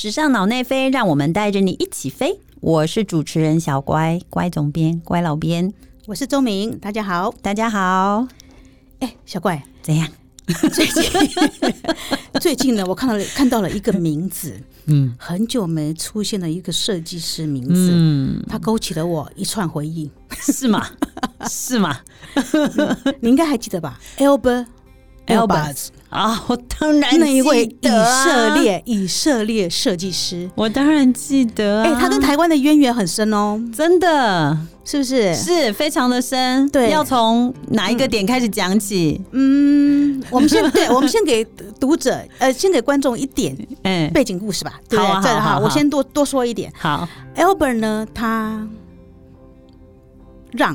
时尚脑内飞，让我们带着你一起飞。我是主持人小乖，乖总编，乖老编。我是周明，大家好。大家好。哎，小乖，怎样？最近呢，我看到了一个名字，很久没出现的一个设计师名字，它勾起了我一串回忆，是吗？是吗？你应该还记得吧 ？Albert Elbaz 啊，我当然记得、啊、那一位以色列设计师，我当然记得、啊。哎、欸，他跟台湾的渊源很深哦，真的，是不是？是非常的深。对，要从哪一个点开始讲起？我们先给读者，先给观众一点背景故事吧。对，好、啊，好啊，好，我先多说一点。好 ，Albert 呢，他让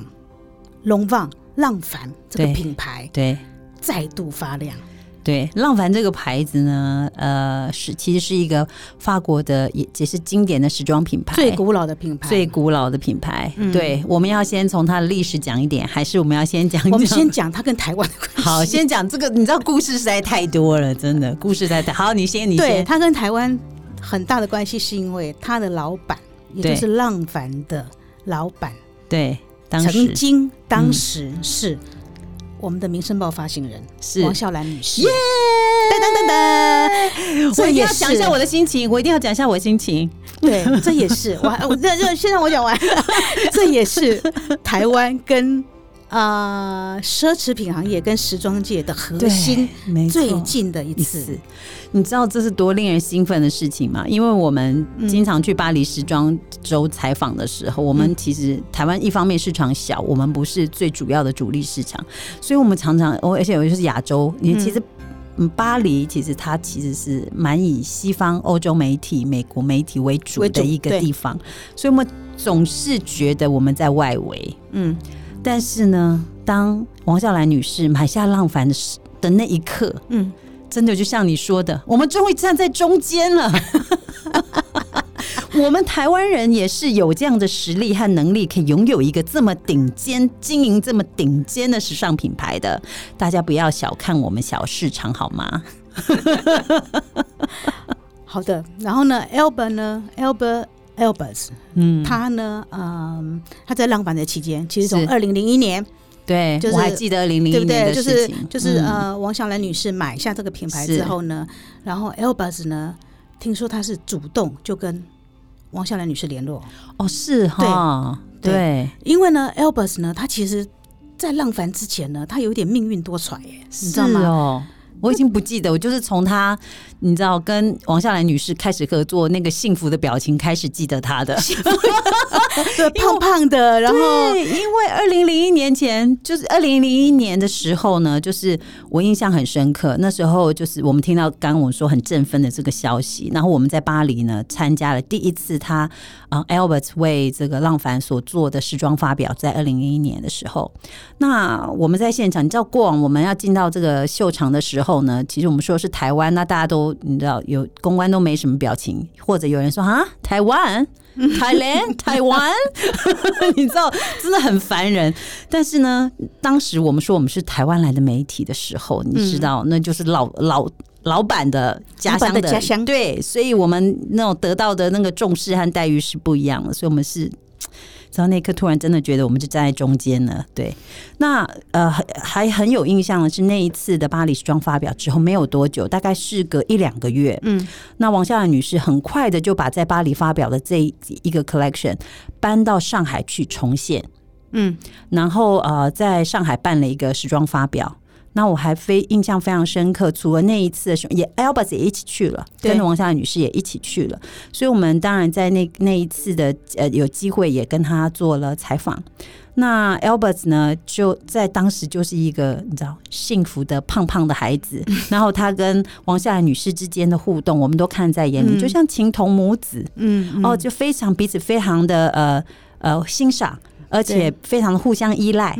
浪凡这个品牌对。再度发亮。对，浪凡这个牌子呢，其实是一个法国的，也是经典的时装品牌，最古老的品牌。对，我们要先从它的历史讲一点，还是我们先讲它跟台湾的关系？好，先讲这个，你知道故事实在太多了，真的故事实在太好。你先。对，它跟台湾很大的关系，是因为它的老板，也就是浪凡的老板，对，当时是。我们的民生报发行人是王孝兰女士，耶！噔，我一定要讲一下我的心情，对，这也是先让我讲完，这也是台湾跟奢侈品行业跟时装界的核心最近的一次。你知道这是多令人兴奋的事情吗？因为我们经常去巴黎时装周采访的时候，我们其实台湾一方面市场小，我们不是最主要的主力市场，所以我们常常，而且尤其是亚洲，你其实巴黎它是蛮以西方、欧洲媒体、美国媒体为主的一个地方，所以我们总是觉得我们在外围。但是呢，当王孝兰女士买下浪凡的那一刻，真的就像你说的，我们终于站在中间了。我们台湾人也是有这样的实力和能力，可以拥有一个这么顶尖、经营这么顶尖的时尚品牌的。大家不要小看我们小市场，好吗？好的。然后呢 Albert Elbaz， 他呢，他在浪凡的期间，其实从2001年，对、就是，我还记得2001年的事情，王小兰女士买下这个品牌之后呢，然后 Elbaz 呢，听说他是主动就跟王小兰女士联络，哦，是哈，对，因为呢 ，Elbaz 呢，他其实，在浪凡之前呢，他有点命运多舛耶，你知道吗？哦，我已经不记得，我就是从她，你知道，跟王孝兰女士开始合作那个幸福的表情开始记得她的，对，胖胖的。然后，因为2001年的时候呢，就是我印象很深刻。那时候就是我们听到刚刚我们说很振奋的这个消息，然后我们在巴黎呢参加了第一次她Albert 为这个浪凡所做的时装发表，在2001年的时候，那我们在现场，你知道过往我们要进到这个秀场的时候呢，其实我们说是台湾，那大家都你知道，有公关都没什么表情，或者有人说啊，台湾 ，Thailand， 台湾，你知道，真的很烦人。但是呢，当时我们说我们是台湾来的媒体的时候，你知道，那就是老板的家乡的，对，所以我们那种得到的那个重视和待遇是不一样的，所以我们是。然后那一刻突然真的觉得我们就站在中间了，对。那还很有印象的是那一次的巴黎时装发表之后没有多久，大概事隔1-2个月，那王孝兰女士很快的就把在巴黎发表的这一个 collection 搬到上海去重现，然后在上海办了一个时装发表。那我还印象非常深刻，除了那一次的时候，Albert 也一起去了，跟王孝兰女士也一起去了，所以我们当然在那一次的有机会也跟她做了采访。那 Albert 呢，就在当时就是一个你知道幸福的胖胖的孩子，然后他跟王孝兰女士之间的互动，我们都看在眼里，就像情同母子，就非常彼此非常的欣赏。而且非常互相依赖，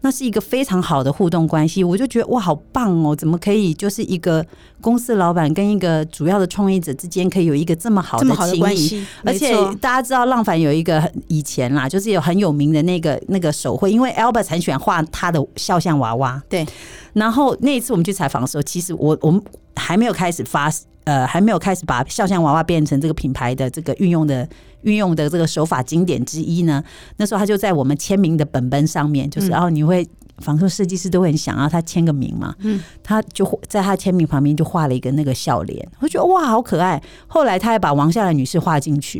那是一个非常好的互动关系。我就觉得哇，好棒哦！怎么可以就是一个公司老板跟一个主要的创业者之间可以有一个这么好的情谊？而且大家知道，浪凡有一个以前啦，就是有很有名的那个手绘，因为 Albert 很喜欢画他的肖像娃娃。对。然后那一次我们去采访的时候，其实我还没有开始把肖像娃娃变成这个品牌的这个运用的这个手法经典之一呢，那时候他就在我们签名的本本上面，就是然后你会仿说设计师都会很想要他签个名嘛，他就在他签名旁边就画了一个那个笑脸，我觉得哇好可爱。后来他还把王夏兰女士画进去，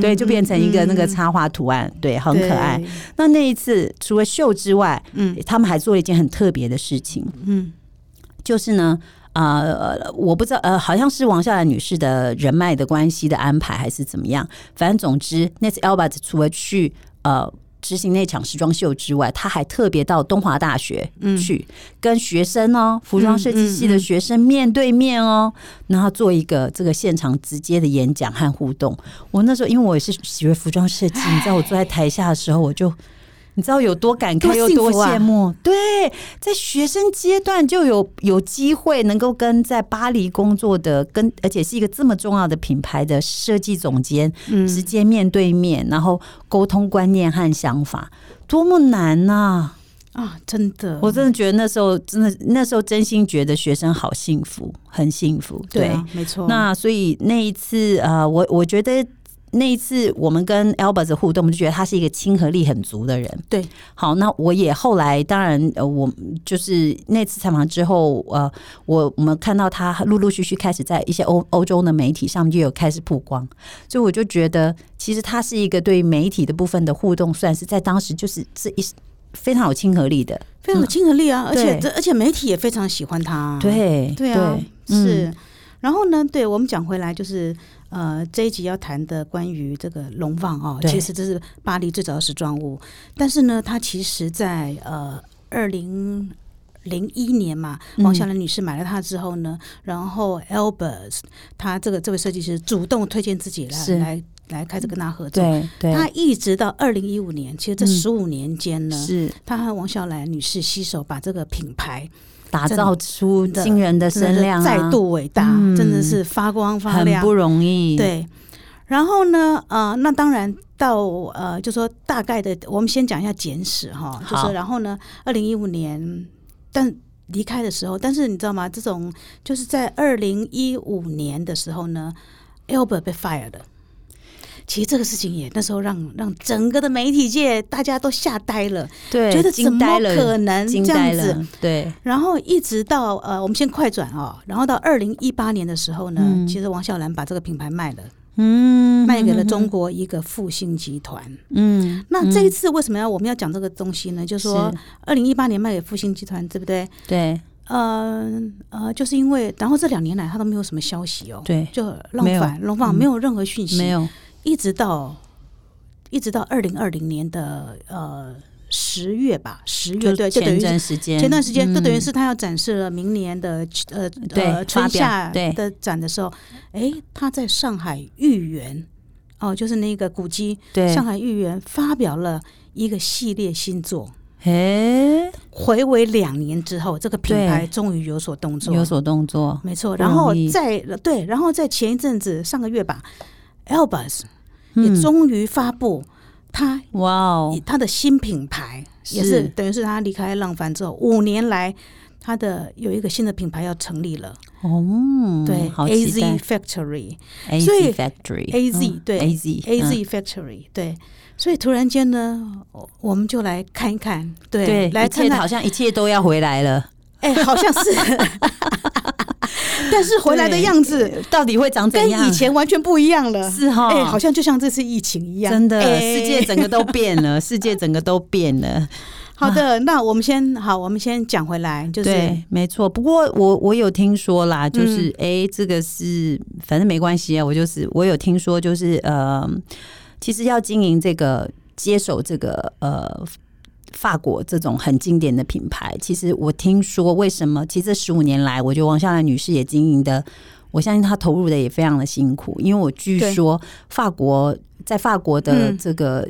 对，就变成一个那个插画图案，对，很可爱。那一次除了秀之外，他们还做了一件很特别的事情，就是呢。我不知道，好像是王夏兰女士的人脉的关系的安排，还是怎么样。反正总之，那次 Albert 除了去执行那场时装秀之外，他还特别到东华大学去、跟学生哦，服装设计系的学生面对面哦，然后做一个这个现场直接的演讲和互动。我那时候因为我也是学服装设计，你知道我坐在台下的时候，我就。你知道有多感慨又多羡慕、啊、对，在学生阶段就有机会能够跟在巴黎工作的而且是一个这么重要的品牌的设计总监、直接面对面，然后沟通观念和想法，多么难啊！啊，真的，我真的觉得那时候真心觉得学生好幸福，很幸福， 对， 对、啊，没错。那所以那一次我觉得。那一次我们跟 Albert 的互动，我们就觉得他是一个亲和力很足的人。对，好，那我也后来当然，我就是那次采访之后，我们看到他陆陆续续开始在一些欧洲的媒体上面就有开始曝光，所以我就觉得其实他是一个对媒体的部分的互动，算是在当时就是非常有亲和力的，非常有亲和力啊！而且媒体也非常喜欢他。对，对啊，对是。然后呢，对我们讲回来就是。这一集要谈的关于这个龙旺哦，其实这是巴黎最早的时装屋，但是呢，它其实在2001年嘛，王夏兰女士买了它之后呢，然后 Albert 他这位设计师主动推荐自己来开始跟他合作，他一直到2015年，其实这15年间呢，是他和王夏兰女士携手把这个品牌。打造出惊人的声量、啊，再度伟大、真的是发光发亮，很不容易。对，然后呢，那当然到就说大概的，我们先讲一下简史哈，就是然后呢，2015年，但离开的时候，但是你知道吗？这种就是在2015年的时候呢 ，Albert 被 fire 了。其实这个事情也那时候让整个的媒体界大家都吓呆了，对，觉得怎么可能这样子？对。然后一直到我们先快转哦，然后到2018年的时候呢，其实王夏兰把这个品牌卖了，卖给了中国一个复兴集团，那这一次为什么我们要讲这个东西呢？就是说2018年卖给复兴集团，对不对？对。就是因为然后这2年来他都没有什么消息哦，对，就龙旺没有任何讯息，没有。一直到2020年的10月吧，10月对，就等于前段时间就等于是他要展示了明年的春夏的展的时候，哎，他在上海豫园哦，就是那个古迹，上海豫园发表了一个系列新作。哎，回味2年之后，这个品牌终于有所动作，没错。然后然后在前一阵子上个月吧。Elbaz 也终于发布他的新品牌，也是等于是他离开浪凡之后5年来，他的有一个新的品牌要成立了。哦，对 ，AZ Factory，AZ Factory，AZ 对 ，AZ Factory 对。所以突然间呢，我们就来看一看，对，来看看，好像一切都要回来了。哎，好像是。但是回来的样子到底会长怎样？跟以前完全不一样了，是哈、哦欸？好像就像这次疫情一样，真的，世界整个都变了，世界整个都变了。好的，那我们先讲回来，就是对，没错。不过我有听说啦，就是这个是反正没关系啊，我有听说，就是其实要经营这个接手这个法国这种很经典的品牌，其实我听说为什么？其实这15年来，我觉得王夏兰女士也经营的，我相信她投入的也非常的辛苦。因为我据说在法国的这个、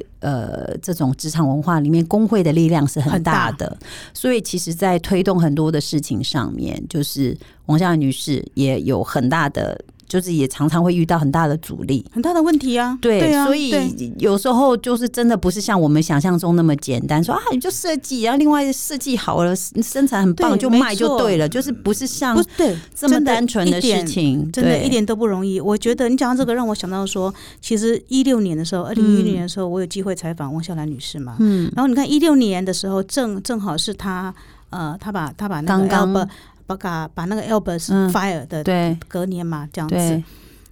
这种职场文化里面，工会的力量是很大的，所以其实在推动很多的事情上面，就是王夏兰女士也有很大的就是也常常会遇到很大的阻力，很大的问题啊。 对啊，所以有时候就是真的不是像我们想象中那么简单，说啊你就设计，然后另外设计好了，生产很棒就卖就对了，就是不是像这么单纯的事情，真的一点都不容易。我觉得你讲到这个让我想到说，其实2016年的时候我有机会采访翁孝兰女士嘛，嗯，然后你看2016年的时候正好是她把那个 Albert 把那个 Elbaz fire 的隔年嘛，这样子。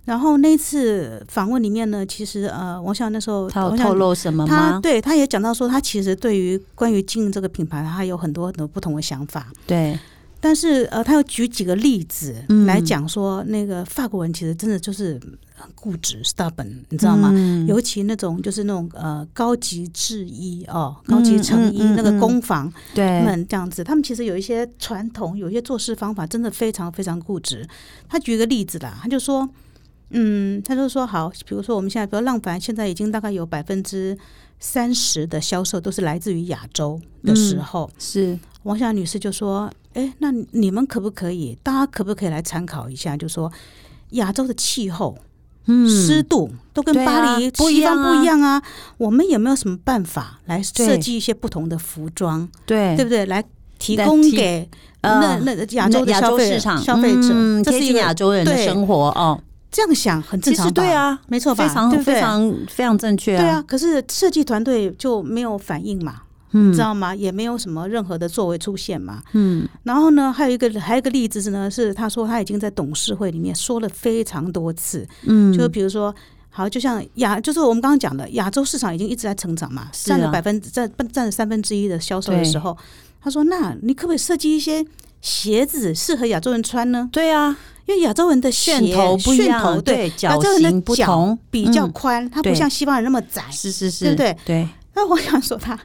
然后那次访问里面呢，其实王校那时候他有透露什么吗？他也讲到说，他其实对于关于经营这个品牌，他有很多很多不同的想法。对，但是他有举几个例子来讲说，那个法国人其实真的就是很固执 stubborn， 你知道吗？尤其那种就是那种高级制衣哦，高级成衣那个工坊们这样子，他们其实有一些传统，有一些做事方法，真的非常非常固执。他举一个例子啦，他就说。他就说好，比如说我们现在，比如浪凡现在已经大概有30%的销售都是来自于亚洲的时候，是王夏女士就说，哎，那你们可不可以，大家可不可以来参考一下，就说亚洲的气候、湿度都跟巴黎、西方不一样啊，我们有没有什么办法来设计一些不同的服装，对不对？来提供给那亚洲的消费者，这是一个亚洲人的生活哦。这样想很正常吧，其实对啊，没错吧，非常正确啊。对啊，可是设计团队就没有反应嘛，你知道吗？也没有什么任何的作为出现嘛。然后呢，还有一个例子呢，是他说他已经在董事会里面说了非常多次，就是比如说。好，就像就是我们刚刚讲的，亚洲市场已经一直在成长嘛，占了1/3的销售的时候，他说：“那你可不可以设计一些鞋子适合亚洲人穿呢？”对啊，因为亚洲人的楦头不一样，脚型不同，比较宽，它不像西方人那么窄，是，对不对？对。那我想说他。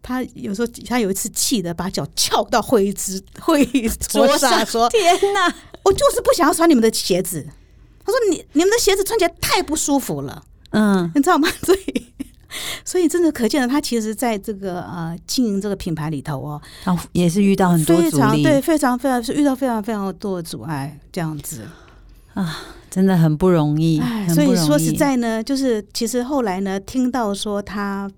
他有时候，他有一次气的把脚翘到会议桌上，说：“天哪，我就是不想要穿你们的鞋子。”他说你们的鞋子穿起来太不舒服了，你知道吗？所以真的可见了，他其实在这个经营这个品牌里头哦，也是遇到很多阻力，非常是遇到非常非常多的阻碍，这样子啊，真的很不容易。所以说实在呢，就是其实后来呢，听到说他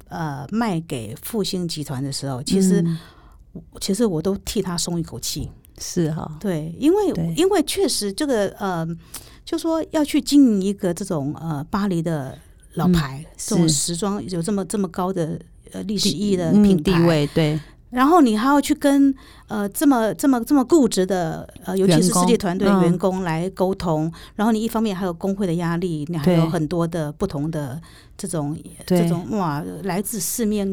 卖给复兴集团的时候，其实我都替他松一口气，是哈，对，因为确实这个就说要去经营一个这种巴黎的老牌，这种时装有这么高的历史意义的品牌地位，对。然后你还要去跟这么固执的尤其是设计团队员工来沟通，然后你一方面还有工会的压力，你还有很多的不同的这种哇，来自四面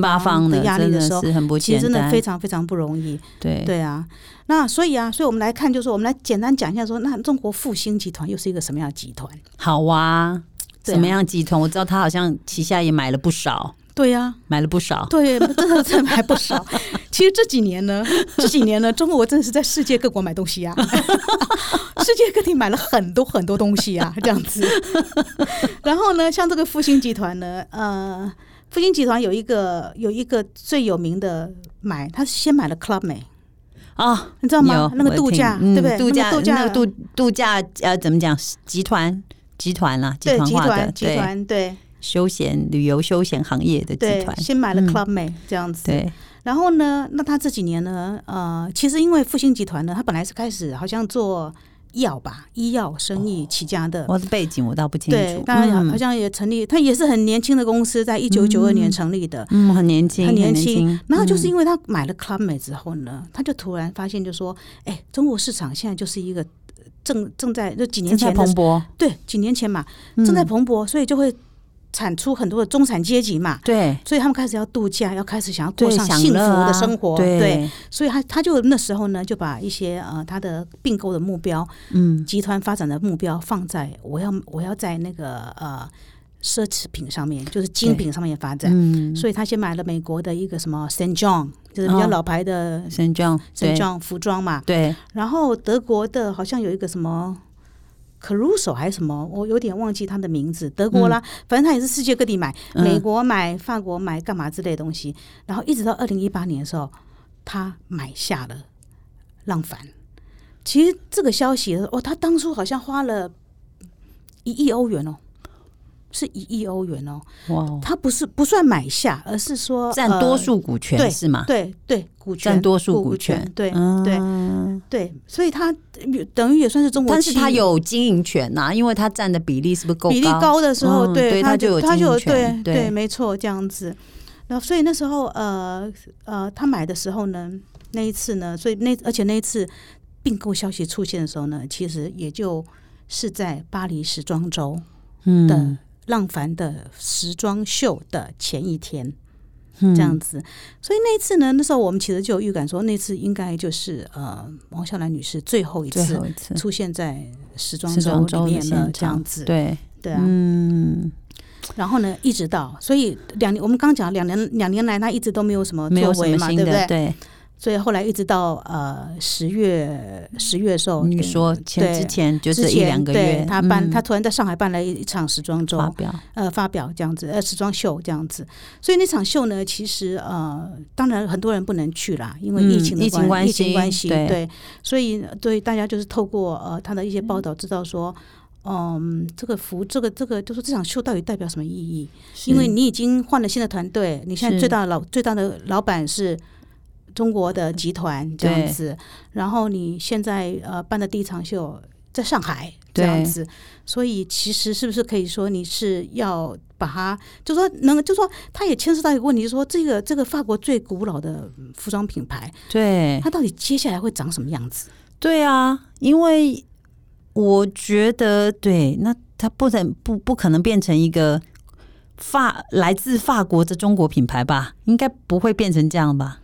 八方的压力的时候，真的是很不简单，其实真的非常非常不容易。对啊，那所以我们来看，就是我们来简单讲一下说，那中国复兴集团又是一个什么样的集团？好啊，什么样的集团？我知道他好像旗下也买了不少。对呀，买了不少。对，真的买不少。其实这几年呢，中国真的是在世界各国买东西啊，世界各地买了很多很多东西啊，这样子。然后呢，像这个复兴集团呢，复兴集团有一个最有名的买，他先买了 Club Med。哦，你知道吗？那个度假，对不对？度假怎么讲？集团啦，集团化的，集团对。休闲旅游、休闲行业的集团，先买了 Club Med 这样子。对，然后呢，那他这几年呢，其实因为复兴集团呢，他本来是开始好像做医药生意起家的。我的背景我倒不清楚。对，他好像也成立，他也是很年轻的公司，在1992年成立的，很年轻，很年轻。然后就是因为他买了 Club Med 之后呢，他就突然发现，就说，哎，中国市场现在就是一个正在就几年前蓬勃，对，几年前嘛，正在蓬勃，所以就会。产出很多的中产阶级嘛，对，所以他们开始要度假，要开始想要过上幸福的生活，对，所以他就那时候呢，就把一些他的并购的目标，集团发展的目标放在我要在那个奢侈品上面，就是精品上面发展，所以他先买了美国的一个什么 St. John， 就是比较老牌的 St. John 服装嘛，对，然后德国的好像有一个什么。Caruso 还是什么，我有点忘记他的名字，德国啦，反正他也是世界各地买，美国买、法国买，干嘛之类的东西。然后一直到2018年的时候，他买下了浪凡，其实这个消息哦，他当初好像花了1亿欧元哦，是1亿欧元哦。哇，他不算买下，而是说占多数股权，是吗？对对，股权占多数股权，对、嗯、对对，所以他等于也算是中国，但是他有经营权呐、啊，因为他占的比例是不是够高？比例高的时候，嗯、对，他就有经营权，对对，没错，这样子。然后所以那时候他买的时候呢，那一次呢，所以而且那一次并购消息出现的时候呢，其实也就是在巴黎时装周的浪凡的时装秀的前一天，这样子。所以那一次呢，那时候我们其实就有预感说，那次应该就是王秀兰女士最后一次出现在时装周里面了，这样子。对对啊，嗯。然后呢，一直到所以我们刚讲两年来，她一直都没有什么作为嘛，对不对？对。所以后来一直到十月的时候，你说之前就是一两个月，对，他突然在上海办了一场时装周发表这样子时装秀这样子。所以那场秀呢，其实当然很多人不能去啦，因为疫情关系，对，所以对大家就是透过他的一些报道知道说。嗯，这个就是这场秀到底代表什么意义？因为你已经换了新的团队，你现在最大的老板是中国的集团这样子，然后你现在办的第一场秀在上海这样子，所以其实是不是可以说你是要把它，就说它也牵涉到一个问题，就是说这个法国最古老的服装品牌，对，它到底接下来会长什么样子？对啊，因为。我觉得对，那它不可能变成一个来自法国的中国品牌吧？应该不会变成这样吧？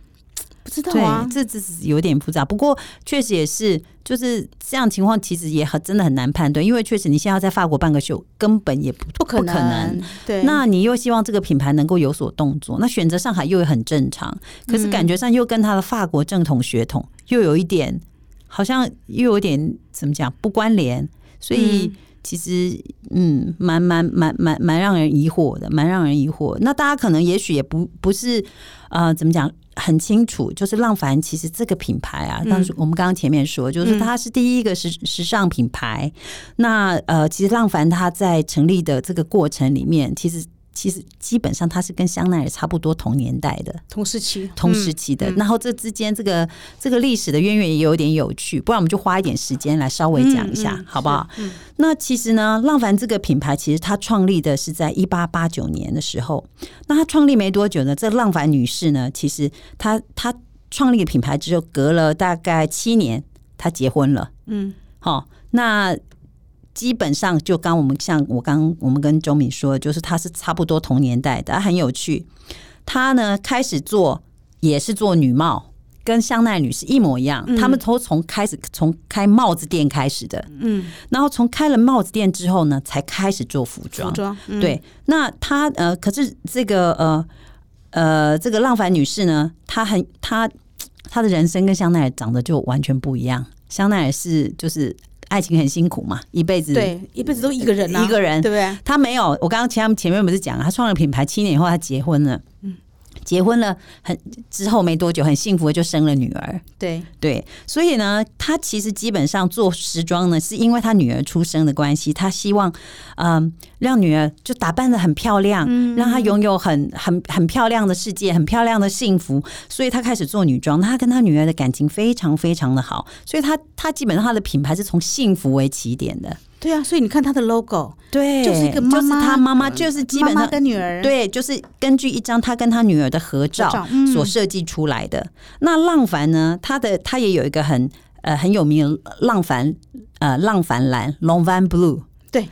不知道啊，对，这有点复杂。不过确实也是，就是这样情况，其实也真的很难判断，因为确实你现在要在法国办个秀，根本也不可能。对，那你又希望这个品牌能够有所动作，那选择上海又很正常，可是感觉上又跟它的法国正统血统又有一点。好像又有点怎么讲不关联，所以其实蛮让人疑惑的，蛮让人疑惑。那大家可能也许也不是怎么讲很清楚，就是浪凡其实这个品牌啊，当时我们刚刚前面说，就是它是第一个时尚品牌。那其实浪凡它在成立的这个过程里面，其实基本上它是跟香奈儿差不多同年代的同时期的，然后这之间这个历史的渊源也有点有趣，不然我们就花一点时间来稍微讲一下好不好？那其实呢，浪凡这个品牌其实它创立的是在1889年的时候，那它创立没多久呢，这浪凡女士呢，其实她创立的品牌只有隔了大概7年她结婚了，好，那基本上就刚我们像我们跟周敏说的，就是他是差不多同年代的，很有趣。他呢开始也是做女帽，跟香奈女士一模一样，他们都从开帽子店开始的，然后从开了帽子店之后呢，才开始做服装，对。那他可是这个浪凡女士呢，她的人生跟香奈长得就完全不一样，香奈是就是。爱情很辛苦嘛，一辈子都一个人啊，一个人，对不对？他没有，我刚刚前面不是讲，他创了品牌7年以后，他结婚了，结婚了之后没多久，很幸福的就生了女儿，对对，所以呢，他其实基本上做时装呢，是因为他女儿出生的关系，他希望让女儿就打扮得很漂亮，让她拥有很漂亮的世界，很漂亮的幸福，所以他开始做女装，他跟他女儿的感情非常非常的好，所以他基本上他的品牌是从幸福为起点的。对啊，所以你看他的 logo， 对，就是一个妈妈，就是他妈妈，就是基本上妈妈跟女儿，对，就是根据一张他跟他女儿的合照所设计出来的。那浪凡呢，他也有一个很有名的浪凡蓝 Lanvin Blue， 对，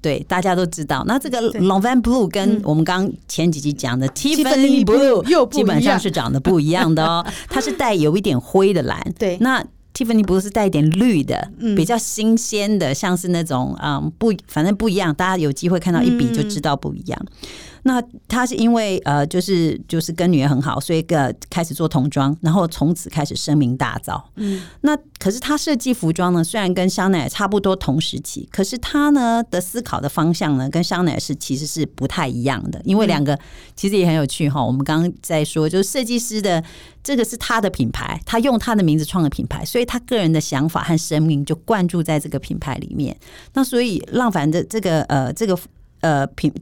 对，大家都知道。那这个 Lanvin Blue 跟我们刚前几集讲的 Tiffany Blue 基本上是长得不一样的哦，它是带有一点灰的蓝，对，那。Tiffany 不是带一点绿的，比较新鲜的，像是那种反正不一样，大家有机会看到一笔就知道不一样。那他是因为就是跟女儿很好，所以开始做童装，然后从此开始声名大噪。嗯，那可是他设计服装呢，虽然跟香奈儿差不多同时期，可是他呢的思考的方向呢，跟香奈儿其实是不太一样的，因为两个其实也很有趣哈。我们刚刚在说，就是设计师的这个是他的品牌，他用他的名字创的品牌，所以他个人的想法和生命就灌注在这个品牌里面。那所以浪凡的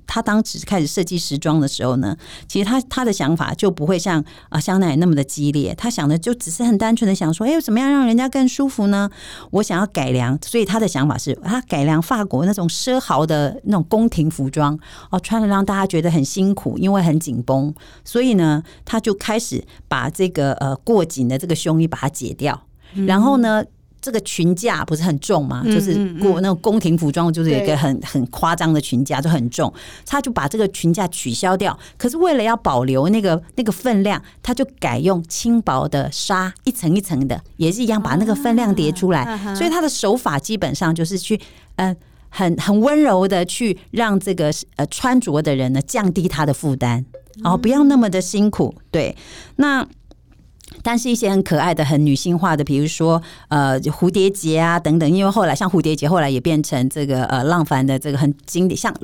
他当时开始设计时装的时候呢，其实他的想法就不会像香奈儿那么的激烈，他想的就只是很单纯的想说，哎，怎么样让人家更舒服呢？我想要改良，所以他的想法是，他改良法国那种奢豪的那种宫廷服装，穿的让大家觉得很辛苦，因为很紧绷，所以呢，他就开始把这个过紧的这个胸衣把它解掉，然后呢。这个裙架不是很重吗？就是过那种宫廷服装，就是有一个很夸张的裙架，就很重。他就把这个裙架取消掉，可是为了要保留那个分量，他就改用轻薄的纱，一层一层的，也是一样把那个分量叠出来。所以他的手法基本上就是去很温柔的去让这个穿着的人呢降低他的负担，然后不要那么的辛苦。对，那。但是一些很可爱的很女性化的，比如说蝴蝶结啊等等，因为后来像蝴蝶结后来也变成这个浪凡的这个很经典，像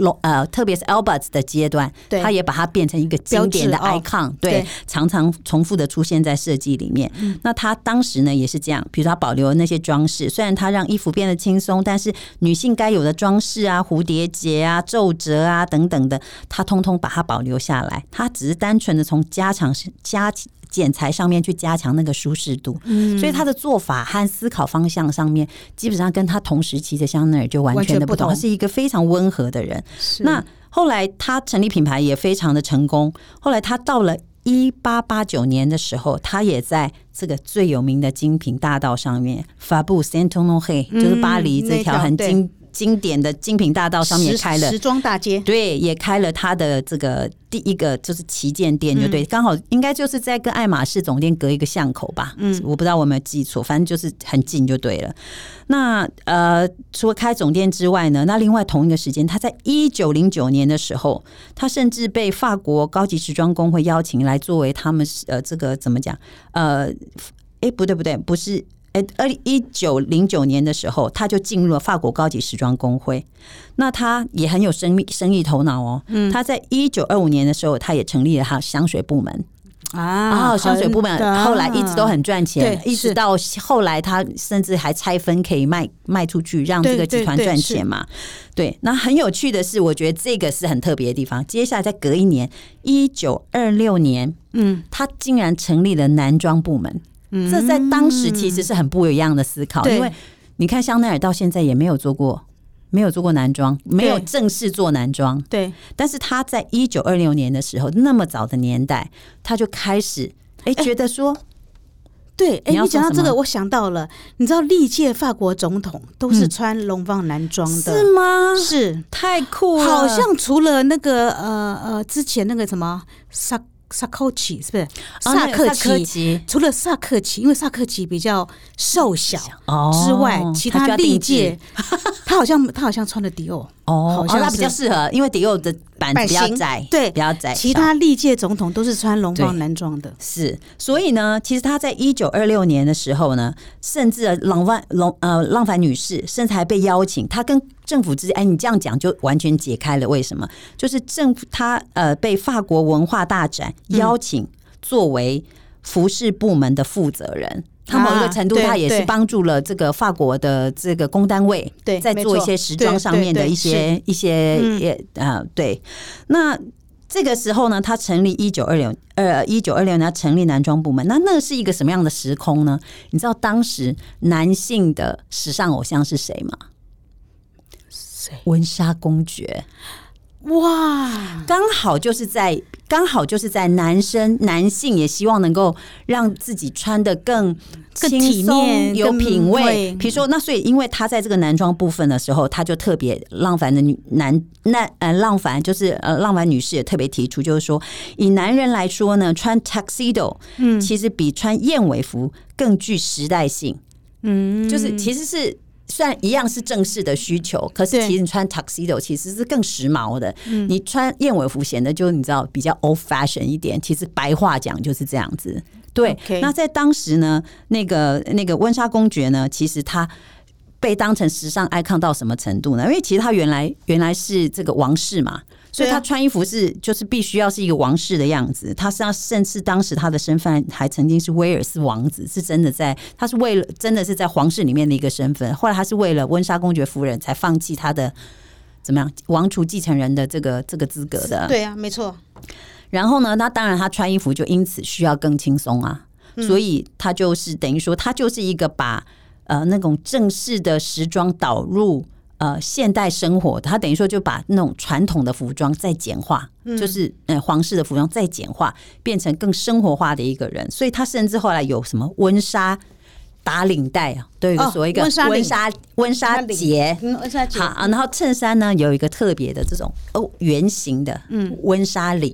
特别是 Albert 的阶段，他也把它变成一个经典的 icon，对，常常重复的出现在设计里面。那他当时呢也是这样，比如他保留了那些装饰，虽然他让衣服变得轻松，但是女性该有的装饰啊，蝴蝶结啊，皱褶啊等等的，他通通把它保留下来。他只是单纯的从剪裁上面去加强那个舒适度，所以他的做法和思考方向上面基本上跟他同时期的香奈儿就完全的不同，他是一个非常温和的人。那后来他成立品牌也非常的成功，后来他到了1889年的时候，他也在这个最有名的精品大道上面 Faubourg Saint-Honoré， 就是巴黎这条很经典的精品大道上面也开了时装大街，对，也开了他的这个第一个就是旗舰店，就对，刚好应该就是在跟爱马仕总店隔一个巷口吧，我不知道我有没有记错，反正就是很近就对了。那除了开总店之外呢，那另外同一个时间，他在1909年的时候，他甚至被法国高级时装工会邀请来作为他们这个怎么讲不是。1909年的时候，他就进入了法国高级时装工会。那他也很有生意头脑哦。他在1925年的时候，他也成立了他香水部门。香水部门后来一直都很赚钱，一直到后来他甚至还拆分可以卖出去，让这个集团赚钱嘛。对，那很有趣的是，我觉得这个是很特别的地方。接下来再隔一年，1926年，他竟然成立了男装部门。这在当时其实是很不一样的思考，因为你看香奈儿到现在也没有做过男装，没有正式做男装，对。但是他在1926年的时候，那么早的年代，他就开始觉得说，对，你讲到这个，我想到了，你知道历届法国总统都是穿龙凤男装的，是吗？是，太酷了。好像除了那个之前那个什么萨科奇是不是？萨克奇，除了萨克奇，因为萨克奇比较瘦小之外，其他历届他好像穿了迪奥好像他比较适合，因为迪奥的版比较窄，对，比较窄。其他历届总统都是穿龙凤男装的，是。所以呢，其实他在1926年的时候呢，甚至浪凡女士甚至还被邀请，他跟政府之间，你这样讲就完全解开了为什么？就是政府他被法国文化大展邀请作为服饰部门的负责人。他某一个程度，他也是帮助了这个法国的这个公单位，在做一些时装上面的对。那这个时候呢，他成立1926年，他成立男装部门。那是一个什么样的时空呢？你知道当时男性的时尚偶像是谁吗？谁？温莎公爵。哇，刚好就是在男性也希望能够让自己穿得更体面、有品味。比如说，那所以因为他在这个男装部分的时候，他就特别浪凡女士也特别提出，就是说以男人来说呢，穿 tuxedo 其实比穿燕尾服更具时代性。就是其实是。虽然一样是正式的需求，可是其实你穿 tuxedo 其实是更时髦的，你穿燕尾服显得就你知道比较 old fashion 一点，其实白话讲就是这样子。对， okay. 那在当时呢，那个温莎公爵呢，其实他被当成时尚icon到什么程度呢？因为其实他原来是这个王室嘛，所以他穿衣服是就是必须要是一个王室的样子。他甚至当时他的身份还曾经是威尔斯王子，是真的在他是为了真的是在皇室里面的一个身份。后来他是为了温莎公爵夫人才放弃他的怎么样王储继承人的这个资格的。对啊，没错。然后呢，那当然他穿衣服就因此需要更轻松啊，所以他就是等于说他就是一个把那种正式的时装导入现代生活，他等于说就把那种传统的服装再简化，就是皇室的服装再简化，变成更生活化的一个人。所以他甚至后来有什么温莎打领带啊，对，所谓一个温莎结，好，然后衬衫呢有一个特别的这种圆形的温莎领，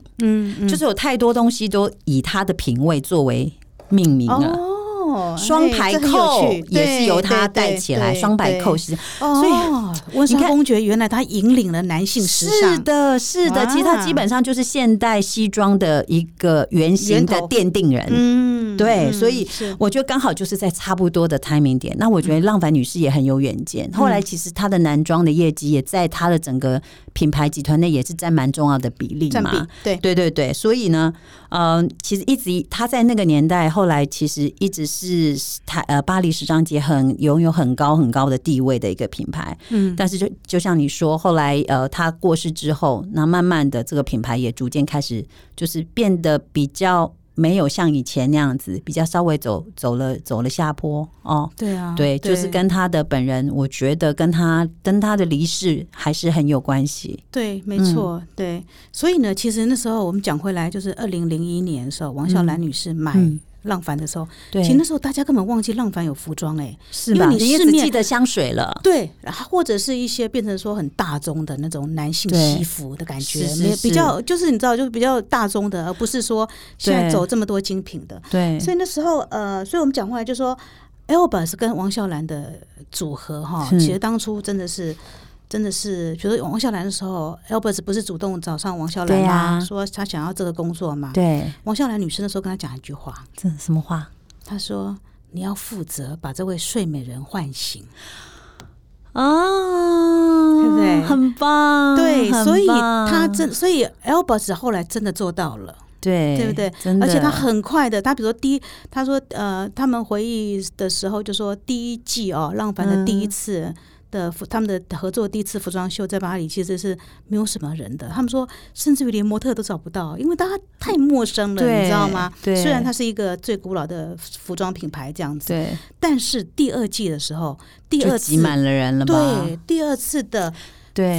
就是有太多东西都以他的品味作为命名了。哦，双排扣也是由他带起来，双排扣是，所以温莎公爵原来他引领了男性时尚，是的，是的，其实他基本上就是现代西装的一个原型的奠定人，对，所以我觉得刚好就是在差不多的 timing 点。那我觉得浪凡女士也很有远见，后来其实她的男装的业绩也在她的整个品牌集团内也是占蛮重要的比例嘛，对对对对，所以呢，其实一直她在那个年代，后来其实一直是巴黎时尚界拥有很高很高的地位的一个品牌，但是就像你说，后来他过世之后，那慢慢的这个品牌也逐渐开始就是变得比较没有像以前那样子，比较稍微走了下坡哦。对啊，对，就是跟他的本人，我觉得跟他的离世还是很有关系。对，没错，对。所以呢，其实那时候我们讲回来，就是2001年的时候，王小兰女士买浪凡的时候，其实那时候大家根本忘记浪凡有服装，是吧？因为你市面只记得香水了，对，或者是一些变成说很大宗的那种男性西服的感觉，比较就是你知道，就是比较大宗的，而不是说现在走这么多精品的。对，所以那时候所以我们讲回来就说 ，Elbaz 跟王小兰的组合哈，其实当初真的是，比如说王小兰的时候 ，Albert 不是主动找上王小兰嘛，说他想要这个工作嘛。对，王小兰女士那时候跟他讲一句话，这什么话？她说：“你要负责把这位睡美人唤醒。”哦，对不对？很棒，对，所以 Albert 后来真的做到了。对，对不对？而且他很快的，他比如说他说他们回忆的时候就说第一季哦，浪凡的第一次。他们的合作第一次服装秀在巴黎其实是没有什么人的，他们说甚至于连模特都找不到，因为大家太陌生了，你知道吗？虽然它是一个最古老的服装品牌这样子，但是第二季的时候，第二次就挤满了人了吧？对，第二次的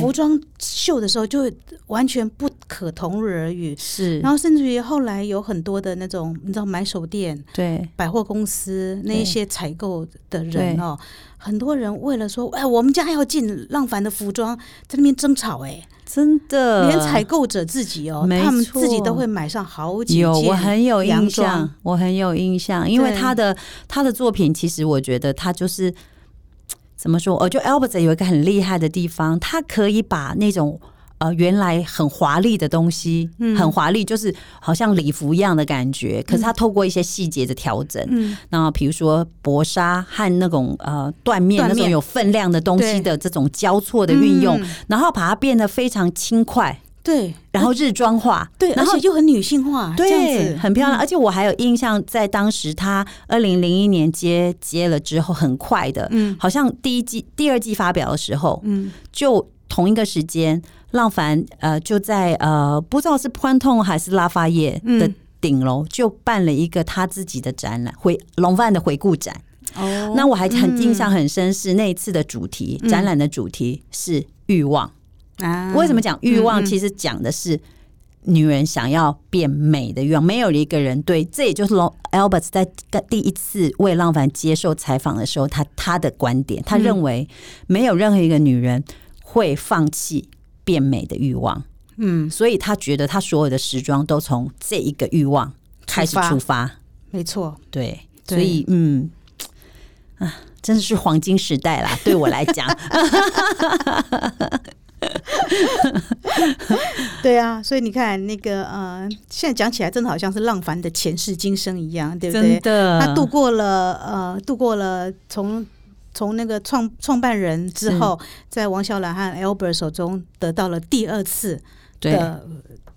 服装秀的时候就完全不可同日而语，是。然后甚至于后来有很多的那种你知道买手店、对百货公司那一些采购的人哦，很多人为了说哎，我们家要进浪凡的服装，在那边争吵真的，连采购者自己他们自己都会买上好几件洋装。我很有印象，因为他的作品其实我觉得他就是。怎么说？就 Albert 有一个很厉害的地方，他可以把那种原来很华丽的东西，很华丽，就是好像礼服一样的感觉。可是他透过一些细节的调整，那比如说薄纱和那种缎面那种有分量的东西的这种交错的运用，然后把它变得非常轻快。对，然后日装化，对，然后又很女性化，对，这样子很漂亮。而且我还有印象，在当时他2001年接了之后，很快的，好像第一季、第二季发表的时候，就同一个时间，浪凡就在不知道是Printemps还是拉法叶的顶楼，就办了一个他自己的展览，浪凡的回顾展。哦，那我还很印象很深是那一次的主题，展览的主题是欲望。为什么讲欲望？其实讲的是女人想要变美的欲望。没有一个人对，这也就是 Albert 在第一次为浪凡接受采访的时候，他的观点，他认为没有任何一个女人会放弃变美的欲望。所以他觉得他所有的时装都从这一个欲望开始出发。没错，对，所以真的是黄金时代啦，对我来讲。对啊，所以你看那个现在讲起来真的好像是浪凡的前世今生一样，对不对？真的，他度过了从那个创办人之后，在王小兰和 Albert 手中得到了第二次的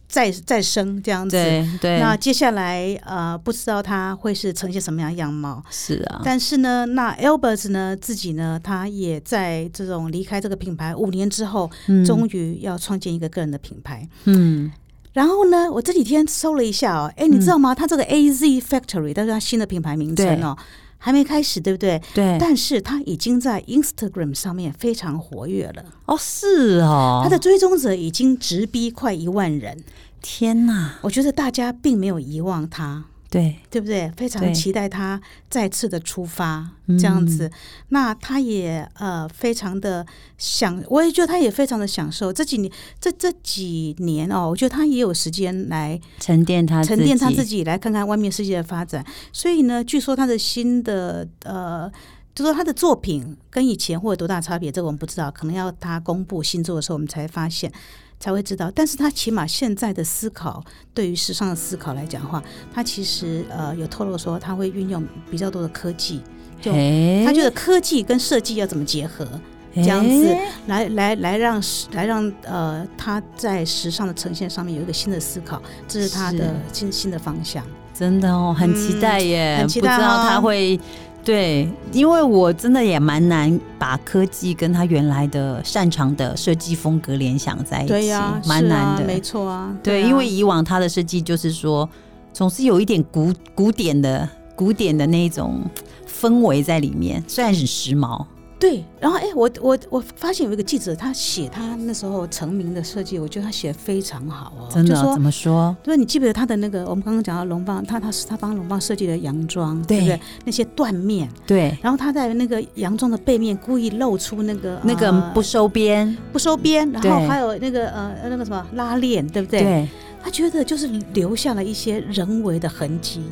再生这样子。对对，那接下来不知道他会是呈现什么样的样貌。是啊，但是呢，那 Albert 呢自己呢，他也在这种离开这个品牌5年之后，终于要创建一个个人的品牌。嗯，然后呢，我这几天搜了一下哦，哎，你知道吗？他这个 AZ Factory， 但是他新的品牌名称哦，还没开始，对不对？对，但是他已经在 Instagram 上面非常活跃了。哦，是哦，他的追踪者已经直逼快10000人。天哪！我觉得大家并没有遗忘他，对，对不对？非常期待他再次的出发，这样子。那他也非常的我也觉得他也非常的享受这几年哦，我觉得他也有时间来沉淀他自己，来看看外面世界的发展。所以呢，据说他的新的就说他的作品跟以前会有多大差别，这个我们不知道，可能要他公布新作的时候我们才会知道。但是他起码现在的思考，对于时尚的思考来讲的话，他其实有透露说他会运用比较多的科技，就他觉得科技跟设计要怎么结合，这样子来让他在时尚的呈现上面有一个新的思考，这是他的新的方向。真的哦，很期待耶，很期待哦，不知道他会。对，因为我真的也蛮难把科技跟他原来的擅长的设计风格联想在一起。对呀，蛮难的，没错啊。对，因为以往他的设计就是说，总是有一点古典的那种氛围在里面，虽然很时髦。对，然后我发现有一个记者，他写他那时候成名的设计，我觉得他写得非常好哦。真的哦？怎么说？因为你记不记得他的那个，我们刚刚讲到龙邦，他帮龙邦设计的洋装， 对不对？那些缎面，对。然后他在那个洋装的背面故意露出那个不收边，然后还有那个什么拉链，对不对？对。他觉得就是留下了一些人为的痕迹。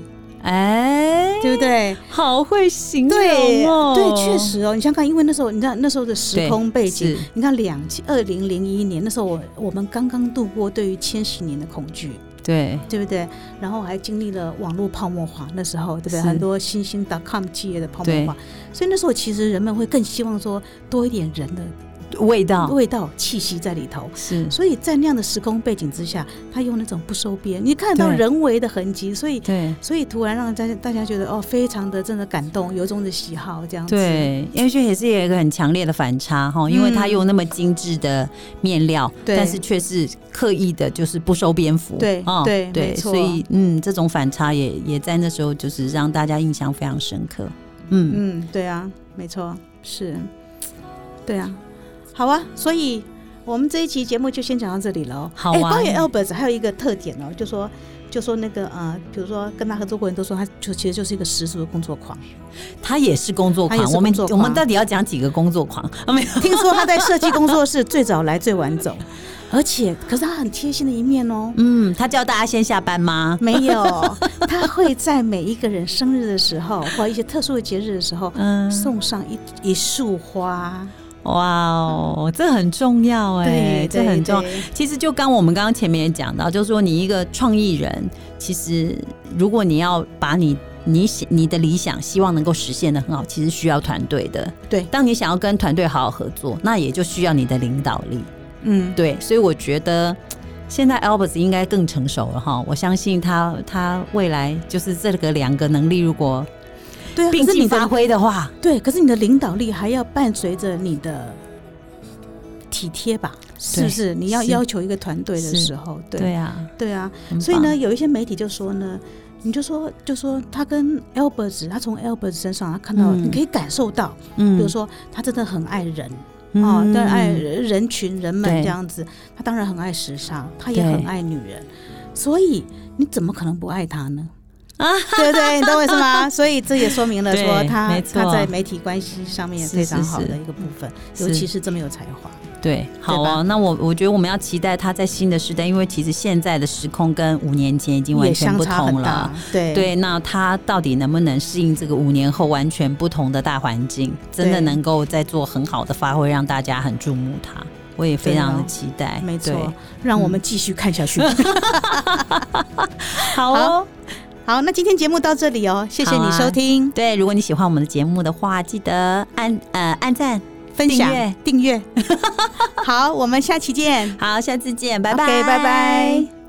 哎，对不对？好会形容哦。对，确实哦。你想看，因为那时候，你知道那时候的时空背景，你看2001年那时候我们刚刚度过对于千禧年的恐惧，对，对不对？然后还经历了网络泡沫化，那时候对不对？很多新兴 .com 企业的泡沫化，所以那时候其实人们会更希望说多一点人的味道气息在里头，是。所以在那样的时空背景之下，他用那种不收边，你看到人为的痕迹，所以突然让大家觉得哦，非常的真的感动，由衷的喜好这样子。对，因为也是有一个很强烈的反差哈，因为他用那么精致的面料，但是却是刻意的，就是不收边幅。对、哦、对对，所以这种反差也在那时候就是让大家印象非常深刻。嗯嗯，对啊，没错，是，对啊。好啊，所以我们这一期节目就先讲到这里了。好啊，关于 Albert 还有一个特点哦，就说那个比如说跟他合作过人都说他其实就是一个十足的工作狂。他也是工作狂。我们到底要讲几个工作狂？听说他在设计工作室最早来最晚走。而且，可是他很贴心的一面哦。嗯，他叫大家先下班吗？没有，他会在每一个人生日的时候，或一些特殊的节日的时候，送上一束花。哇哦，这很重要哎，这很重要。其实就刚我们刚前面也讲到，就是说你一个创意人，其实如果你要把你的理想希望能够实现的很好，其实需要团队的。对，当你想要跟团队好好合作，那也就需要你的领导力。嗯，对，所以我觉得现在 Albert 应该更成熟了哈，我相信他未来就是这个两个能力如果。对啊，并且发挥的话，对，可是你的领导力还要伴随着你的体贴吧，是不是？你要要求一个团队的时候，对啊，对啊。所以呢，有一些媒体就说呢，你就说他跟 Albert， 他从 Albert 身上他看到，你可以感受到，比如说他真的很爱人。哦，但爱人群人们这样子，他当然很爱时尚，他也很爱女人，所以你怎么可能不爱他呢？对对，你懂我意思吗？所以这也说明了说他在媒体关系上面非常好的一个部分，尤其是这么有才华。对，好啊，那我觉得我们要期待它在新的时代，因为其实现在的时空跟5年前已经完全不同了，对对，那它到底能不能适应这个5年后完全不同的大环境，真的能够再做很好的发挥，让大家很注目它。我也非常的期待，没错，让我们继续看下去。好哦，好，那今天节目到这里哦，谢谢你收听。啊、对，如果你喜欢我们的节目的话，记得按赞、分享、订阅。好，我们下期见。好，下次见，拜拜，拜拜。